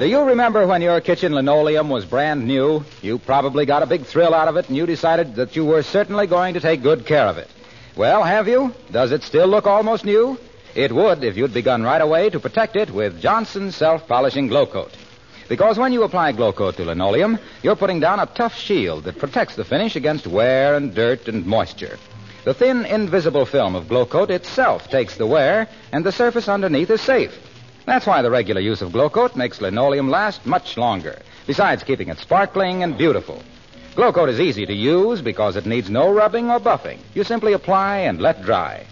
Do you remember when your kitchen linoleum was brand new? You probably got a big thrill out of it, and you decided that you were certainly going to take good care of it. Well, have you? Does it still look almost new? It would if you'd begun right away to protect it with Johnson's Self-Polishing Glo-Coat. Because when you apply Glo-Coat to linoleum, you're putting down a tough shield that protects the finish against wear and dirt and moisture. The thin, invisible film of Glo-Coat itself takes the wear, and the surface underneath is safe. That's why the regular use of Glo-Coat makes linoleum last much longer, besides keeping it sparkling and beautiful. Glo-Coat is easy to use because it needs no rubbing or buffing. You simply apply and let dry.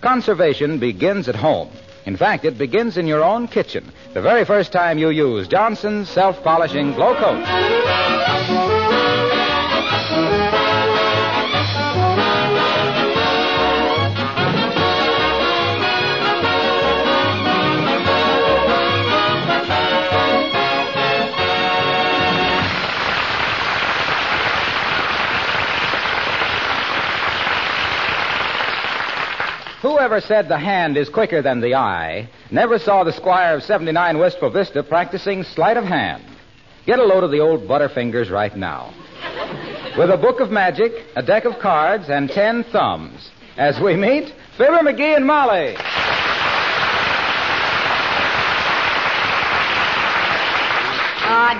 Conservation begins at home. In fact, it begins in your own kitchen, the very first time you use Johnson's Self-Polishing Glo-Coat. Whoever said the hand is quicker than the eye never saw the squire of 79 Wistful Vista practicing sleight of hand. Get a load of the old butterfingers right now. With a book of magic, a deck of cards, and 10 thumbs. As we meet, Fibber McGee and Molly.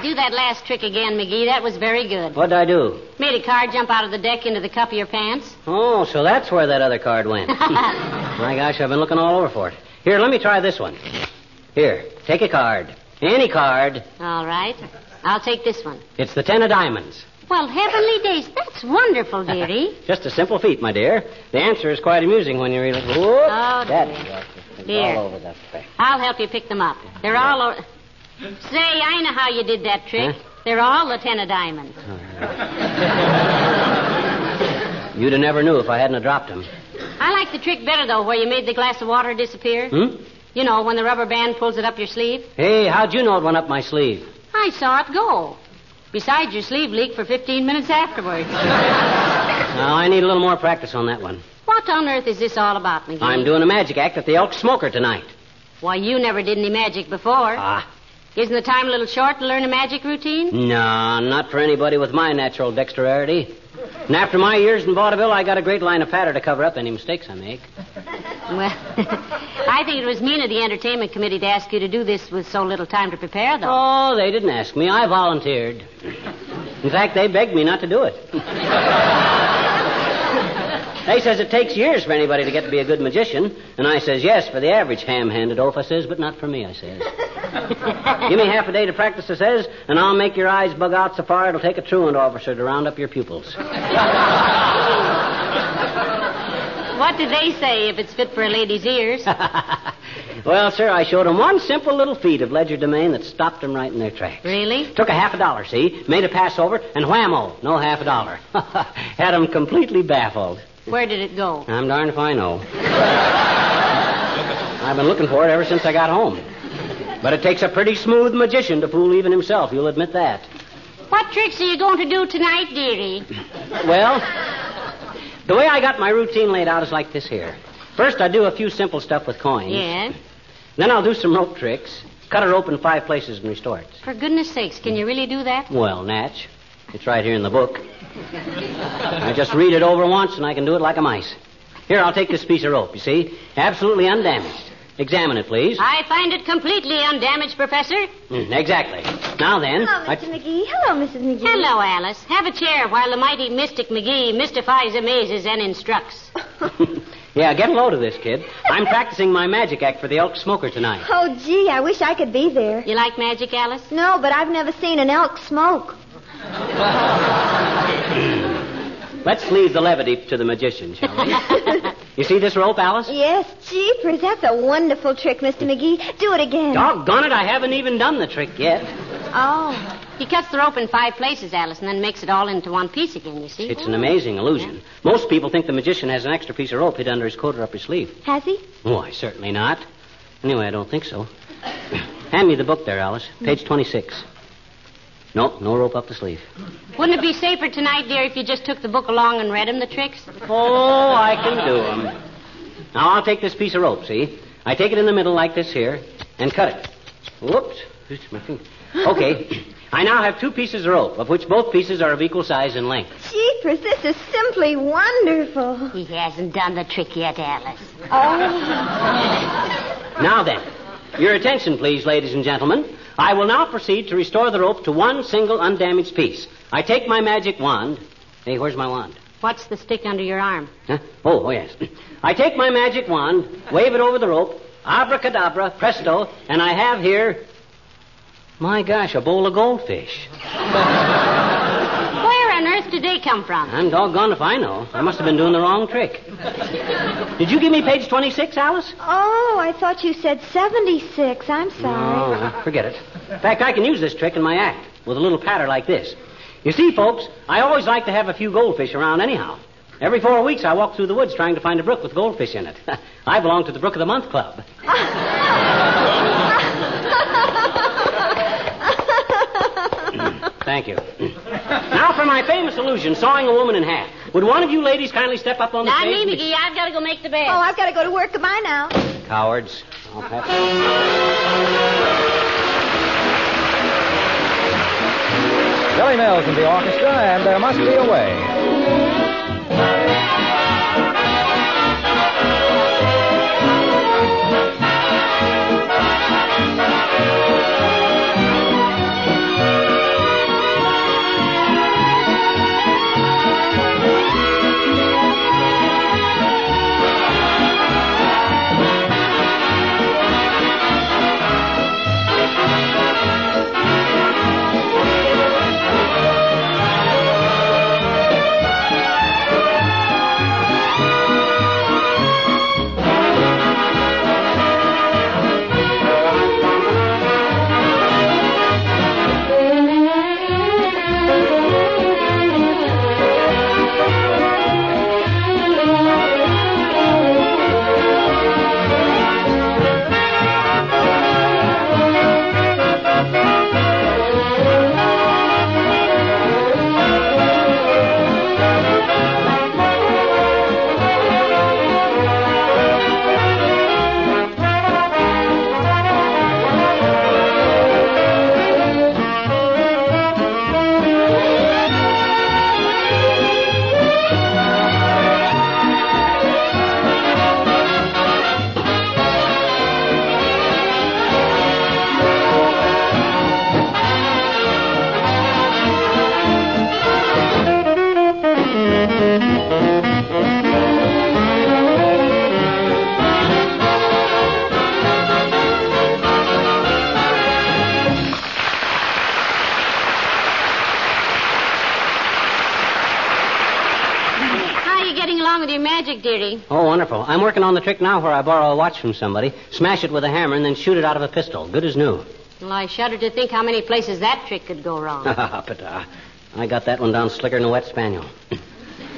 Do that last trick again, McGee. That was very good. What did I do? Made a card jump out of the deck into the cuff of your pants. Oh, so that's where that other card went. My gosh, I've been looking all over for it. Here, let me try this one. Here, take a card. Any card. All right. I'll take this one. It's the 10 of diamonds. Well, heavenly days. That's wonderful, dearie. Just a simple feat, my dear. The answer is quite amusing when you read it. Whoop. Oh, dear. Here. All over the place. I'll help you pick them up. They're all over... Say, I know how you did that trick. Huh? They're all the 10 of diamonds. You'd have never knew if I hadn't dropped them. I like the trick better, though, where you made the glass of water disappear. Hmm? You know, when the rubber band pulls it up your sleeve. Hey, how'd you know it went up my sleeve? I saw it go. Besides, your sleeve leaked for 15 minutes afterwards. Now, I need a little more practice on that one. What on earth is this all about, McGee? I'm doing a magic act at the Elk Smoker tonight. Why, you never did any magic before. Ah. Isn't the time a little short to learn a magic routine? No, not for anybody with my natural dexterity. And after my years in vaudeville, I got a great line of patter to cover up any mistakes I make. Well, I think it was mean of the entertainment committee to ask you to do this with so little time to prepare, though. Oh, they didn't ask me. I volunteered. In fact, they begged me not to do it. They says it takes years for anybody to get to be a good magician. And I says, yes, for the average ham-handed oaf, I says, but not for me, I says. Give me half a day to practice, I says, and I'll make your eyes bug out so far it'll take a truant officer to round up your pupils. What do they say if it's fit for a lady's ears? Well, sir, I showed them one simple little feat of legerdemain that stopped them right in their tracks. Really? Took $50, see? Made a pass over, and whammo, no $50. Had them completely baffled. Where did it go? I'm darned if I know. I've been looking for it ever since I got home. But it takes a pretty smooth magician to fool even himself, you'll admit that. What tricks are you going to do tonight, dearie? Well, the way I got my routine laid out is like this here. First, I do a few simple stuff with coins. Yes. Then I'll do some rope tricks. Cut her open 5 places and restore it. For goodness sakes, can you really do that? Well, Natch, it's right here in the book. I just read it over once and I can do it like a mice. Here, I'll take this piece of rope, you see? Absolutely undamaged. Examine it, please. I find it completely undamaged, Professor. Exactly. Now then... Hello, Mr. McGee. Hello, Mrs. McGee. Hello, Alice. Have a chair while the mighty mystic McGee mystifies, amazes, and instructs. Yeah, get a load of this, kid. I'm practicing my magic act for the Elk Smoker tonight. Oh, gee, I wish I could be there. You like magic, Alice? No, but I've never seen an elk smoke. Let's leave the levity to the magician, shall we? You see this rope, Alice? Yes, jeepers, that's a wonderful trick, Mr. McGee. Do it again. Doggone it, I haven't even done the trick yet. Oh. He cuts the rope in 5 places, Alice, and then makes it all into one piece again, you see. It's an amazing illusion. Yeah. Most people think the magician has an extra piece of rope hid under his coat or up his sleeve. Has he? Why, certainly not. Anyway, I don't think so. Hand me the book there, Alice. Page 26. Nope, no rope up the sleeve. Wouldn't it be safer tonight, dear, if you just took the book along and read him the tricks? Oh, I can do them. Now, I'll take this piece of rope, see? I take it in the middle like this here and cut it. Whoops. My finger. Okay. I now have 2 pieces of rope, of which both pieces are of equal size and length. Jeepers, this is simply wonderful. He hasn't done the trick yet, Alice. Oh. Now then, your attention, please, ladies and gentlemen. I will now proceed to restore the rope to one single undamaged piece. I take my magic wand. Hey, where's my wand? What's the stick under your arm? Huh? Oh, yes. I take my magic wand, wave it over the rope, abracadabra, presto, and I have here, my gosh, a bowl of goldfish. Where on earth did they come from? I'm doggone if I know. I must have been doing the wrong trick. Did you give me page 26, Alice? Oh, I thought you said 76. I'm sorry. No, forget it. In fact, I can use this trick in my act with a little patter like this. You see, folks, I always like to have a few goldfish around anyhow. Every 4 weeks I walk through the woods trying to find a brook with goldfish in it. I belong to the Brook of the Month Club. Thank you. Now for my famous illusion, sawing a woman in half. Would one of you ladies kindly step up on the stage? Not me, McGee. I've got to go make the bed. Oh, I've got to go to work. Goodbye now. Cowards. I'll pass. Billy Mills and the orchestra, and There Must Be a Way. Dearie. Oh, wonderful. I'm working on the trick now where I borrow a watch from somebody, smash it with a hammer, and then shoot it out of a pistol. Good as new. Well, I shudder to think how many places that trick could go wrong. But, I got that one down slicker than a wet spaniel.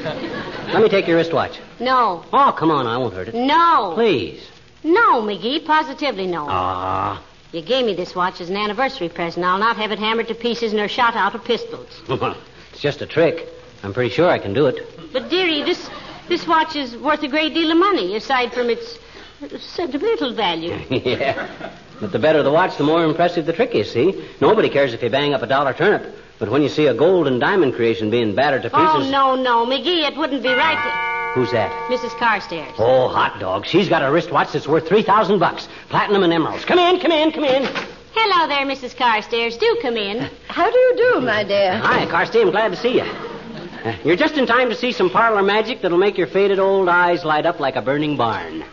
Let me take your wristwatch. No. Oh, come on. I won't hurt it. No. Please. No, McGee. Positively no. Ah. You gave me this watch as an anniversary present. I'll not have it hammered to pieces nor shot out of pistols. It's just a trick. I'm pretty sure I can do it. But, dearie, This watch is worth a great deal of money, aside from its sentimental value. Yeah. But the better the watch, the more impressive the trick is, see? Nobody cares if you bang up a dollar turnip. But when you see a gold and diamond creation being battered to pieces... Oh, no, McGee, it wouldn't be right to... Who's that? Mrs. Carstairs. Oh, hot dog. She's got a wristwatch that's worth $3,000. Platinum and emeralds. Come in. Hello there, Mrs. Carstairs. Do come in. How do you do, my dear? Hi, Carstairs. I'm glad to see you. You're just in time to see some parlor magic that'll make your faded old eyes light up like a burning barn.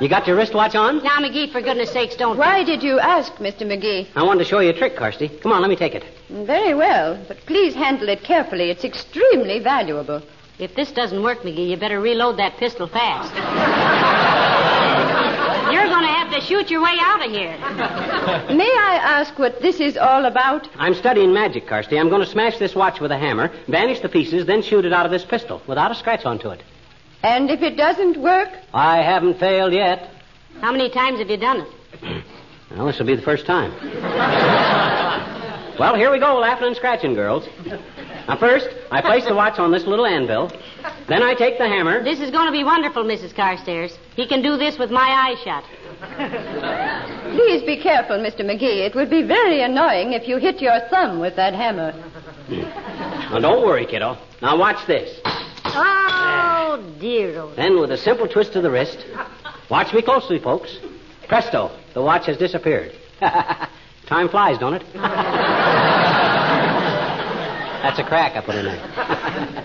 You got your wristwatch on? Now, McGee, for goodness sakes, don't... Why did you ask, Mr. McGee? I wanted to show you a trick, Carsty. Come on, let me take it. Very well, but please handle it carefully. It's extremely valuable. If this doesn't work, McGee, you better reload that pistol fast. You're going to have to shoot your way out of here. May I ask what this is all about? I'm studying magic, Carsty. I'm going to smash this watch with a hammer, vanish the pieces, then shoot it out of this pistol without a scratch onto it. And if it doesn't work? I haven't failed yet. How many times have you done it? Well, this will be the first time. Well, here we go, laughing and scratching, girls. Now, first, I place the watch on this little anvil. Then I take the hammer. This is going to be wonderful, Mrs. Carstairs. He can do this with my eyes shut. Please be careful, Mr. McGee. It would be very annoying if you hit your thumb with that hammer. Now, don't worry, kiddo. Now, watch this. Oh, dear. Then with a simple twist of the wrist, watch me closely, folks. Presto, the watch has disappeared. Time flies, don't it? That's a crack I put in there.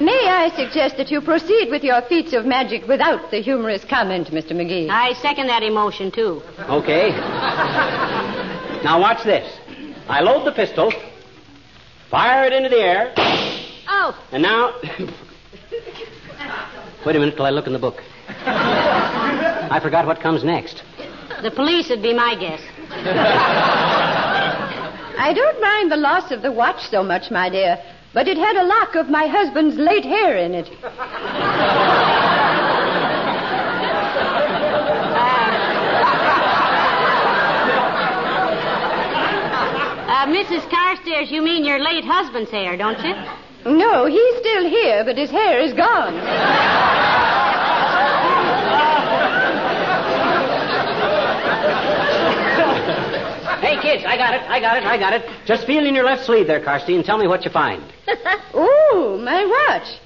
May I suggest that you proceed with your feats of magic without the humorous comment, Mr. McGee? I second that emotion, too. Okay. Now watch this. I load the pistol, fire it into the air. Oh. And now... Wait a minute till I look in the book. I forgot what comes next. The police would be my guess. I don't mind the loss of the watch so much, my dear, but it had a lock of my husband's late hair in it. Mrs. Carstairs, you mean your late husband's hair, don't you? No, he's still here, but his hair is gone. Hey, kids, I got it. Just feel in your left sleeve there, Carsty, and tell me what you find. Ooh, my watch.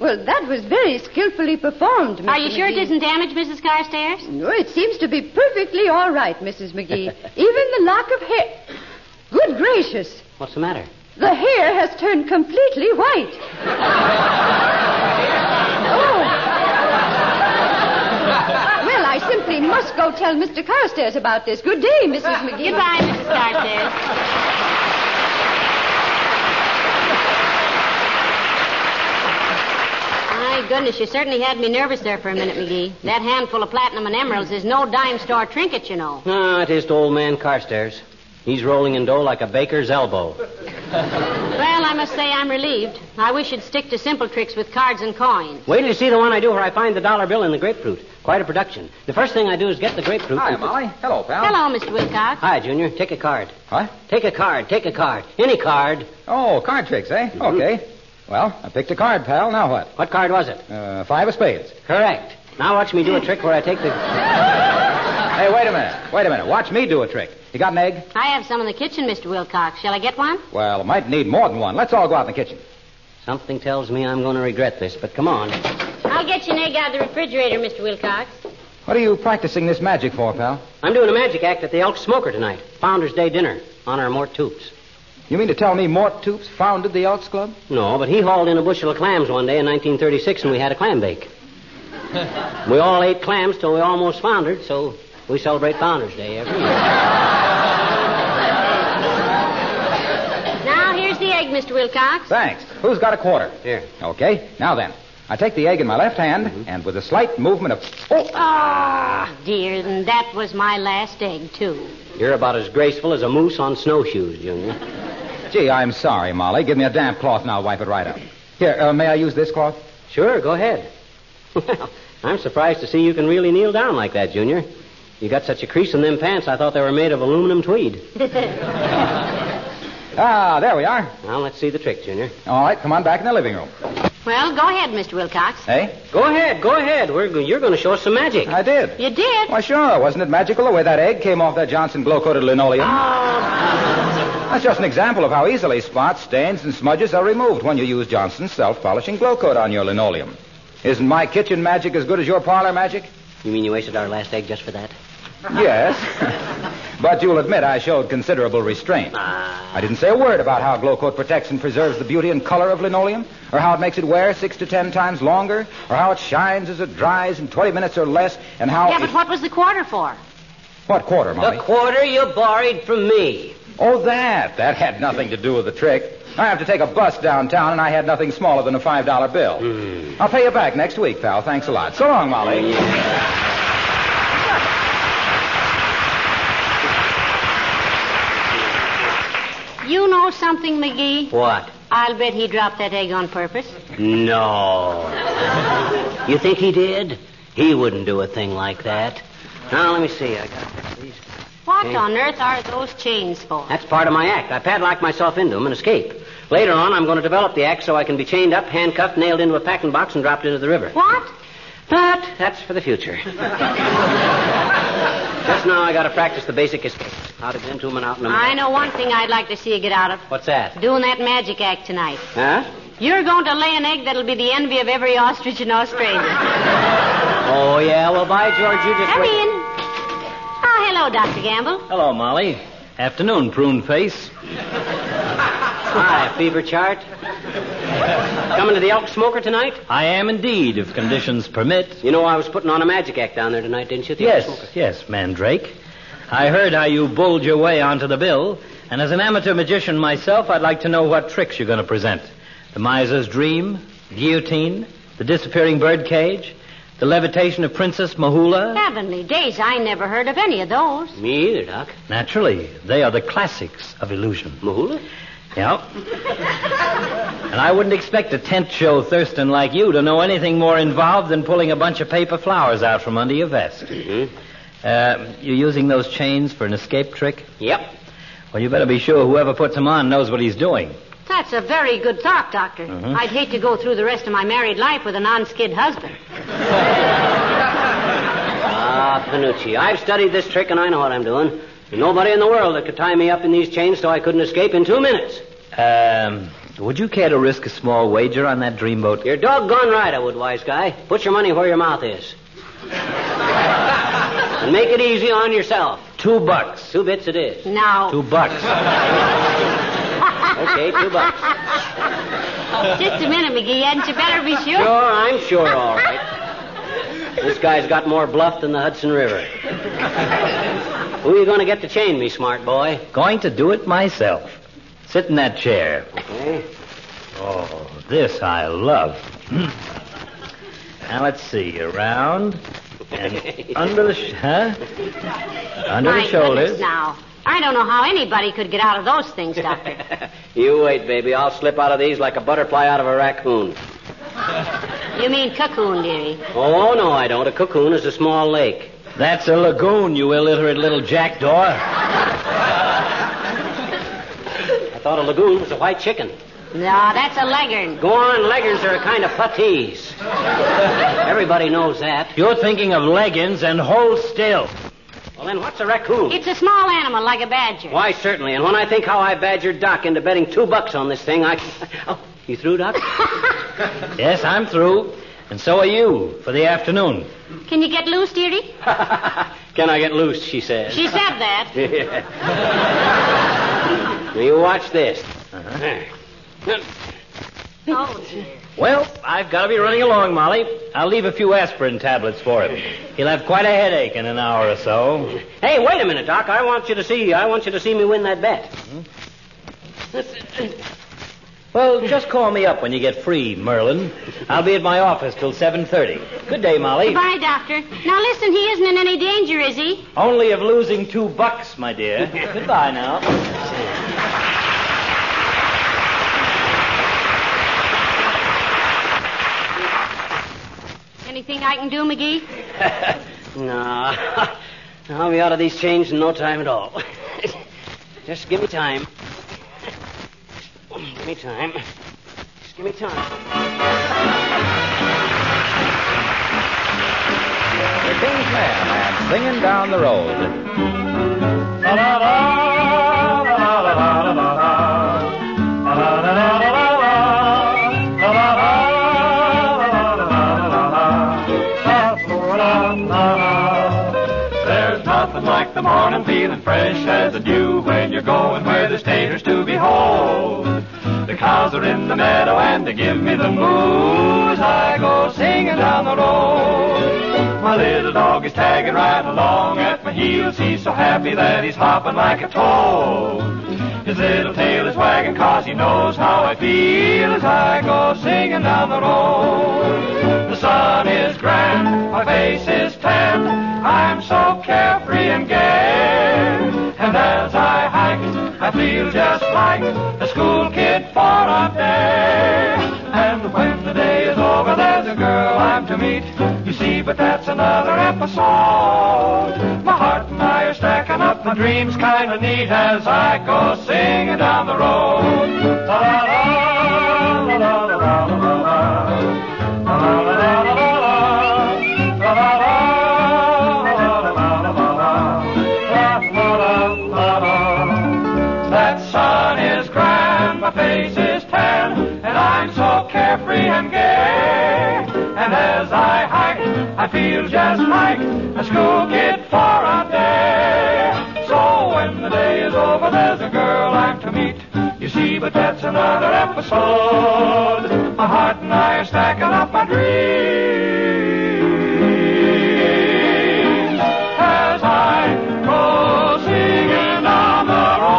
Well, that was very skillfully performed, Mrs. McGee. Are you sure it isn't damaged, Mrs. Carstairs? No, it seems to be perfectly all right, Mrs. McGee. Even the lock of hair... Good gracious. What's the matter? The hair has turned completely white. Oh. Well, I simply must go tell Mr. Carstairs about this. Good day, Mrs. McGee. Goodbye, Mrs. Carstairs. My goodness, you certainly had me nervous there for a minute, McGee. That handful of platinum and emeralds is no dime store trinket, you know. No, it is to old man Carstairs. He's rolling in dough like a baker's elbow. Well, I must say I'm relieved. I wish you'd stick to simple tricks with cards and coins. Wait till you see the one I do where I find the dollar bill and the grapefruit. Quite a production. The first thing I do is get the grapefruit... Hi, Molly. Hello, pal. Hello, Mr. Wilcox. Hi, Junior. Take a card. What? Take a card. Any card. Oh, card tricks, eh? Mm-hmm. Okay. Well, I picked a card, pal. Now what? What card was it? Five of spades. Correct. Now watch me do a trick where I take the... Hey, wait a minute. Watch me do a trick. You got an egg? I have some in the kitchen, Mr. Wilcox. Shall I get one? Well, I might need more than one. Let's all go out in the kitchen. Something tells me I'm going to regret this, but come on. I'll get you an egg out of the refrigerator, Mr. Wilcox. What are you practicing this magic for, pal? I'm doing a magic act at the Elk Smoker tonight. Founder's Day dinner. Honor Mort Toops. You mean to tell me Mort Toops founded the Elks Club? No, but he hauled in a bushel of clams one day in 1936, and we had a clam bake. We all ate clams till we almost foundered, so... We celebrate Founders Day every year. Now, here's the egg, Mr. Wilcox. Thanks. Who's got a quarter? Here. Okay. Now then, I take the egg in my left hand, and with a slight movement of... Oh, dear, and that was my last egg, too. You're about as graceful as a moose on snowshoes, Junior. Gee, I'm sorry, Molly. Give me a damp cloth, and I'll wipe it right up. Here, may I use this cloth? Sure, go ahead. Well, I'm surprised to see you can really kneel down like that, Junior. You got such a crease in them pants, I thought they were made of aluminum tweed. Ah, there we are. Now, let's see the trick, Junior. All right, come on back in the living room. Well, go ahead, Mr. Wilcox. Eh? Go ahead. You're going to show us some magic. I did. You did? Why, sure. Wasn't it magical the way that egg came off that Johnson Glo-Coated linoleum? That's just an example of how easily spots, stains, and smudges are removed when you use Johnson's self-polishing Glo-Coat on your linoleum. Isn't my kitchen magic as good as your parlor magic? You mean you wasted our last egg just for that? Yes. But you'll admit I showed considerable restraint. I didn't say a word about how Glo-Coat protects and preserves the beauty and color of linoleum, or how it makes it wear 6 to 10 times longer, or how it shines as it dries in 20 minutes or less, and how... Yeah, but what was the quarter for? What quarter, Molly? The quarter you borrowed from me. Oh, that. That had nothing to do with the trick. I have to take a bus downtown, and I had nothing smaller than a $5 bill. I'll pay you back next week, pal. Thanks a lot. So long, Molly. Yeah. You know something, McGee? What? I'll bet he dropped that egg on purpose. No. You think he did? He wouldn't do a thing like that. Now, let me see. I got these. What on earth are those chains for? That's part of my act. I padlocked myself into them and escaped. Later on, I'm going to develop the act so I can be chained up, handcuffed, nailed into a packing box, and dropped into the river. What? But that's for the future. Just now, I got to practice the basic escape. How to get into a mountain. I know one thing I'd like to see you get out of. What's that? Doing that magic act tonight. Huh? You're going to lay an egg that'll be the envy of every ostrich in Australia. Oh, yeah? Well, by George, you just... Come in. Oh, hello, Dr. Gamble. Hello, Molly. Afternoon, prune face. Hi, fever chart. Coming to the Elk Smoker tonight? I am indeed, if conditions permit. You know, I was putting on a magic act down there tonight, didn't you? Yes, Mandrake. I heard how you bowled your way onto the bill, and as an amateur magician myself, I'd like to know what tricks you're going to present. The miser's dream, guillotine, the disappearing birdcage, the levitation of Princess Mahula. Heavenly days, I never heard of any of those. Me either, Doc. Naturally, they are the classics of illusion. Mahula? Yeah. And I wouldn't expect a tent show Thurston like you to know anything more involved than pulling a bunch of paper flowers out from under your vest. Mm-hmm. You're using those chains for an escape trick? Yep. Well, you better be sure whoever puts them on knows what he's doing. That's a very good thought, Doctor. Mm-hmm. I'd hate to go through the rest of my married life with a non-skid husband. Panucci, I've studied this trick and I know what I'm doing. There's nobody in the world that could tie me up in these chains so I couldn't escape in 2 minutes. Would you care to risk a small wager on that dreamboat? You're doggone right I would, wise guy. Put your money where your mouth is. And make it easy on yourself. $2. 2 bits it is. No. $2. Okay, $2. Just a minute, McGee, hadn't you better be sure? Sure, I'm sure, all right. This guy's got more bluff than the Hudson River. Who are you going to get to chain me, smart boy? Going to do it myself. Sit in that chair. Okay. Oh, this I love. Now, let's see. Around and under the shoulders. Now, I don't know how anybody could get out of those things, Doctor. You wait, baby. I'll slip out of these like a butterfly out of a raccoon. You mean cocoon, dearie? Oh, no, I don't. A cocoon is a small lake. That's a lagoon, you illiterate little jackdaw. I thought a lagoon was a white chicken. No, that's a leghorn. Go on, leghorns are a kind of puttees. Everybody knows that. You're thinking of leggings, and hold still. Well, then what's a raccoon? It's a small animal like a badger. Why, certainly. And when I think how I badgered Doc into betting $2 on this thing, I... Oh, you through, Doc? Yes, I'm through. And so are you for the afternoon. Can you get loose, dearie? Can I get loose, she says. She said that. Yeah. Now, you watch this. Uh-huh. There. Oh, dear. Well, I've got to be running along, Molly. I'll leave a few aspirin tablets for him. He'll have quite a headache in an hour or so. Hey, wait a minute, Doc. I want you to see me win that bet. Mm-hmm. Well, just call me up when you get free, Merlin. I'll be at my office till 7:30. Good day, Molly. Bye, Doctor. Now, listen, he isn't in any danger, is he? Only of losing $2, my dear. Goodbye, now. Anything I can do, McGee? No. I'll be out of these chains in no time at all. Just give me time. Give me time. the Kingsmen and Singing Down the Road. There's nothing like the morning feeling fresh as a dew when you're going where the taters to behold. The cows are in the meadow and they give me the moose. I go singing down the road. My little dog is tagging right along at my heels. He's so happy that he's hopping like a toad. His little tail is wagging cause he knows how I feel as I go singing down the road. The sun is grand, my face is tan, I'm so carefree and gay. And as I hike, I feel just like a school kid for a day. And when the day is over, there's a girl I'm to meet. You see, but that's another episode. My heart and I are stacking up, my dreams kind of neat as I go singing down the road. La la la la la la la la la la la. And gay, and as I hike, I feel just like a school kid for a day. So when the day is over, there's a girl I'm to meet. You see, but that's another episode. My heart and I are stacking up my dreams as I go singing down the road.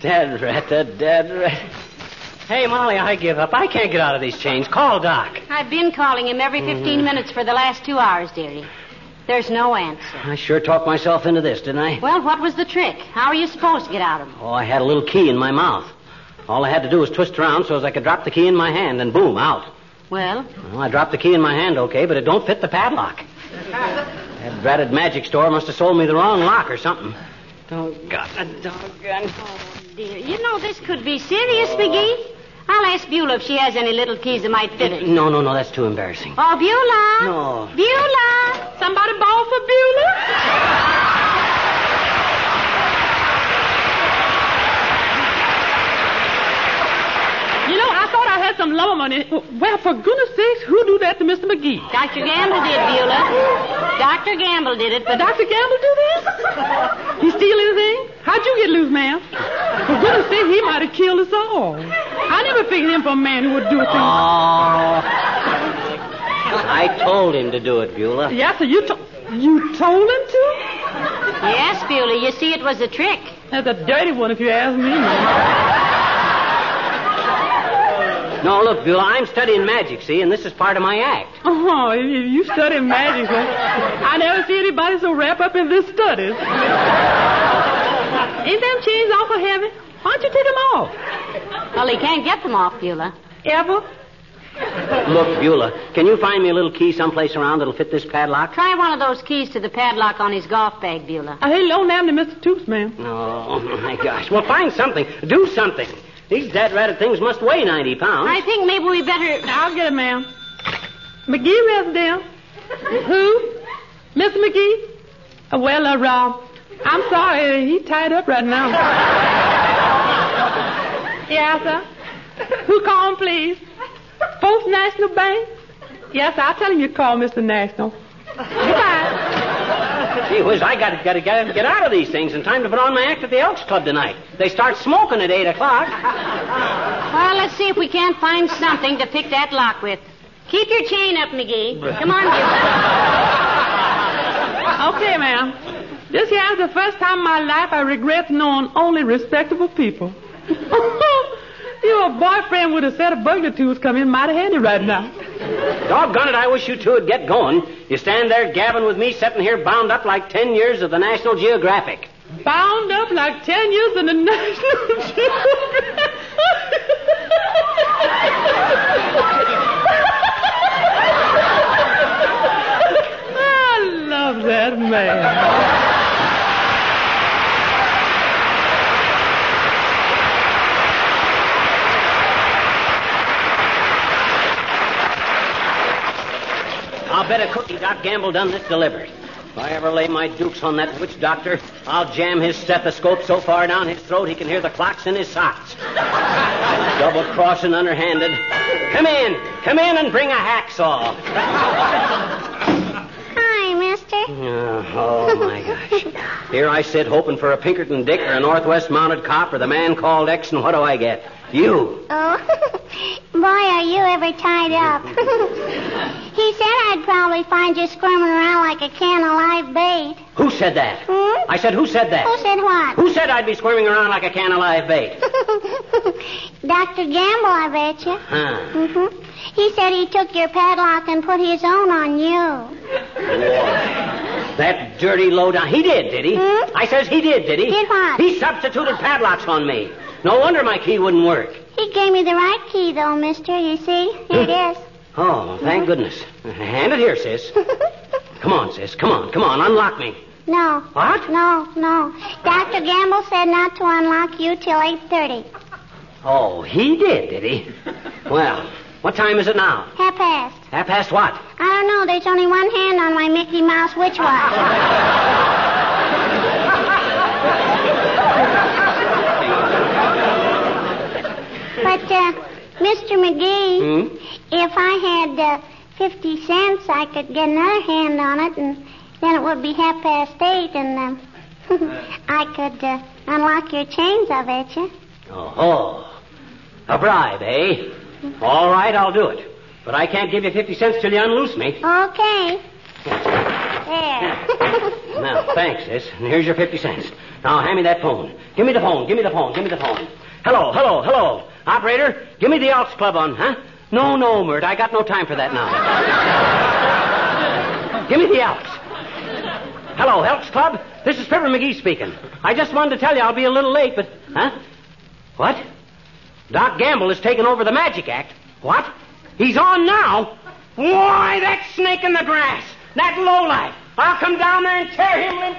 Dead rat, a dead rat. Hey, Molly, I give up. I can't get out of these chains. Call Doc. I've been calling him every 15 minutes for the last 2 hours, dearie. There's no answer. I sure talked myself into this, didn't I? Well, what was the trick? How are you supposed to get out of him? Oh, I had a little key in my mouth. All I had to do was twist around so as I could drop the key in my hand, and boom, out. Well? Well, I dropped the key in my hand, okay, but it don't fit the padlock. That ratted magic store must have sold me the wrong lock or something. Doggone. Oh, dear. You know, this could be serious, McGee. I'll ask Beulah if she has any little keys that might fit it. No, that's too embarrassing. Oh, Beulah. No. Beulah. Somebody ball for Beulah? You know, I thought I had some lumber money. Well, for goodness sakes, who do that to Mr. McGee? Dr. Gamble did, Beulah. Dr. Gamble did it, but... Dr. Gamble do this? He steal anything? How'd you get loose, ma'am? For goodness sake, he might have killed us all. I never figured him for a man who would do a thing. Oh. I told him to do it, Beulah. Yes, sir, you told him to? Yes, Beulah, you see, it was a trick. That's a dirty one, if you ask me, ma'am. No, look, Beulah, I'm studying magic, see, and this is part of my act. Oh, you study magic, well, I never see anybody so wrapped up in this studies. Ain't them chains awful heavy? Why don't you take them off? Well, he can't get them off, Beulah. Ever? Look, Beulah, can you find me a little key someplace around that'll fit this padlock? Try one of those keys to the padlock on his golf bag, Beulah. Hey, loan them to Mr. Toops, ma'am. Oh, my gosh. Well, find something. Do something. These dad-ratted things must weigh 90 pounds. I think maybe we better... I'll get it, ma'am. McGee rests down. Who? Mr. McGee? Well, Rob, I'm sorry. He's tied up right now. Yes, sir. Who call him, please? Post National Bank? Yes, I'll tell him you call Mr. National. Goodbye. Gee whiz, I gotta get out of these things in time to put on my act at the Elks Club tonight. They start smoking at 8 o'clock. Well, let's see if we can't find something to pick that lock with. Keep your chain up, McGee. Come on, Beulah. Okay, ma'am. This here's the first time in my life I regret knowing only respectable people. Your boyfriend would have said a burglar tools come in mighty handy right now. Doggone it, I wish you two would get going. You stand there gabbing with me, sitting here bound up like 10 years of the National Geographic. Bound up like 10 years of the National Geographic. I love man. I'll bet a cookie Doc Gamble done this delivered. If I ever lay my dukes on that witch doctor, I'll jam his stethoscope so far down his throat he can hear the clocks in his socks. Double-cross and underhanded. Come in and bring a hacksaw. Hi, mister. Oh, my gosh. Here I sit hoping for a Pinkerton Dick or a Northwest Mounted Cop or the man called X, and what do I get? You. Oh, boy, are you ever tied up. He said I'd probably find you squirming around like a can of live bait. Who said that? Hmm? I said, who said that? Who said what? Who said I'd be squirming around like a can of live bait? Dr. Gamble, I bet you. Huh. Mm-hmm. He said he took your padlock and put his own on you. Boy. That dirty lowdown. He did he? Hmm? I says he did he? Did what? He substituted padlocks on me. No wonder my key wouldn't work. He gave me the right key, though, mister, you see. Here it is. Oh, thank goodness. Hand it here, sis. Come on, sis. Come on. Unlock me. No. What? No. Dr. Gamble said not to unlock you till 8:30. Oh, he did he? Well, what time is it now? 1:30. 1:30 what? I don't know. There's only one hand on my Mickey Mouse witch watch. But, Mr. McGee, if I had 50 cents, I could get another hand on it, and then it would be 8:30, and I could unlock your chains, I bet you. Oh, a bribe, eh? All right, I'll do it. But I can't give you 50 cents till you unloose me. Okay. There. Now, thanks, sis. And here's your 50 cents. Now, hand me that phone. Give me the phone. Hello. Operator, give me the Elks Club on, huh? No, Mert. I got no time for that now. Give me the Elks. Hello, Elks Club. This is Fibber McGee speaking. I just wanted to tell you I'll be a little late, but... Huh? What? Doc Gamble has taken over the magic act. What? He's on now? Why, that snake in the grass. That lowlife. I'll come down there and tear him limp.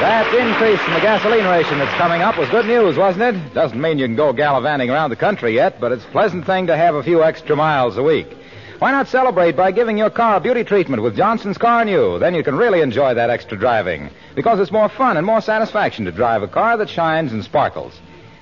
That increase in the gasoline ration that's coming up was good news, wasn't it? Doesn't mean you can go gallivanting around the country yet, but it's a pleasant thing to have a few extra miles a week. Why not celebrate by giving your car a beauty treatment with Johnson's Carnu? Then you can really enjoy that extra driving, because it's more fun and more satisfaction to drive a car that shines and sparkles.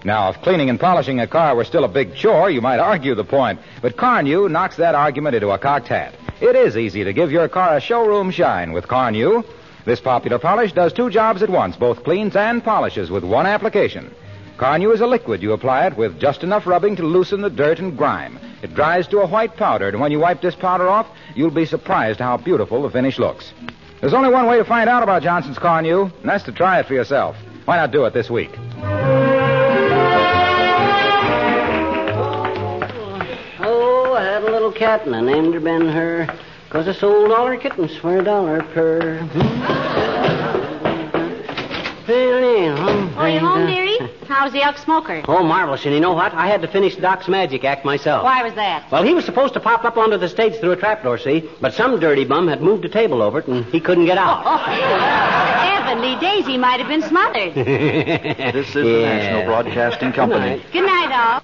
Now, if cleaning and polishing a car were still a big chore, you might argue the point. But Carnu knocks that argument into a cocked hat. It is easy to give your car a showroom shine with Carnu. This popular polish does two jobs at once, both cleans and polishes with one application. Carnu is a liquid. You apply it with just enough rubbing to loosen the dirt and grime. It dries to a white powder, and when you wipe this powder off, you'll be surprised how beautiful the finish looks. There's only one way to find out about Johnson's Carnu, and that's to try it for yourself. Why not do it this week? Oh, I had a little cat, and I named her Ben Hur, because I sold all her kittens for $1 per. Are you home, dearie? How's the Elk Smoker? Oh, marvelous. And you know what? I had to finish Doc's magic act myself. Why was that? Well, he was supposed to pop up onto the stage through a trapdoor, see? But some dirty bum had moved a table over it, and he couldn't get out. Heavenly days, he might have been smothered. This is the National Broadcasting Company. Good night, all.